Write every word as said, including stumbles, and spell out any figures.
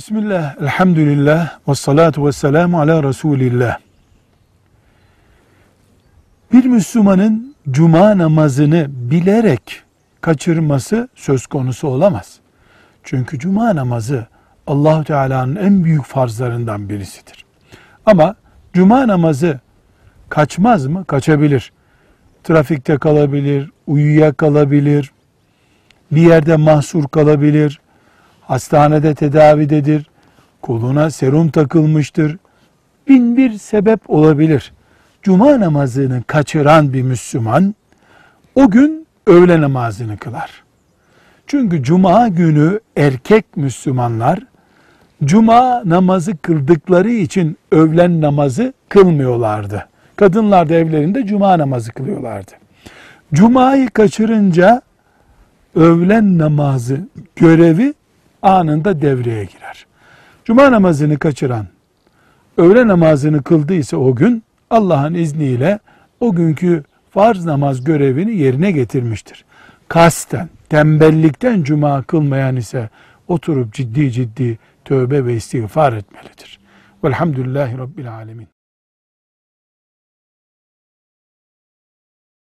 Bismillah, elhamdülillah, ve salatu ve selamu ala Resulillah. Bir Müslümanın cuma namazını bilerek kaçırması söz konusu olamaz. Çünkü cuma namazı Allah-u Teala'nın en büyük farzlarından birisidir. Ama cuma namazı kaçmaz mı? Kaçabilir. Trafikte kalabilir, uyuyakalabilir, bir yerde mahsur kalabilir, hastanede tedavidedir, koluna serum takılmıştır. Bin bir sebep olabilir. Cuma namazını kaçıran bir Müslüman o gün öğle namazını kılar. Çünkü cuma günü erkek Müslümanlar cuma namazı kıldıkları için öğlen namazı kılmıyorlardı. Kadınlar da evlerinde cuma namazı kılıyorlardı. Cuma'yı kaçırınca öğlen namazı görevi anında devreye girer. Cuma namazını kaçıran, öğle namazını kıldıysa o gün Allah'ın izniyle o günkü farz namaz görevini yerine getirmiştir. Kasten, tembellikten cuma kılmayan ise oturup ciddi ciddi tövbe ve istiğfar etmelidir. Velhamdülillahi Rabbil Alemin.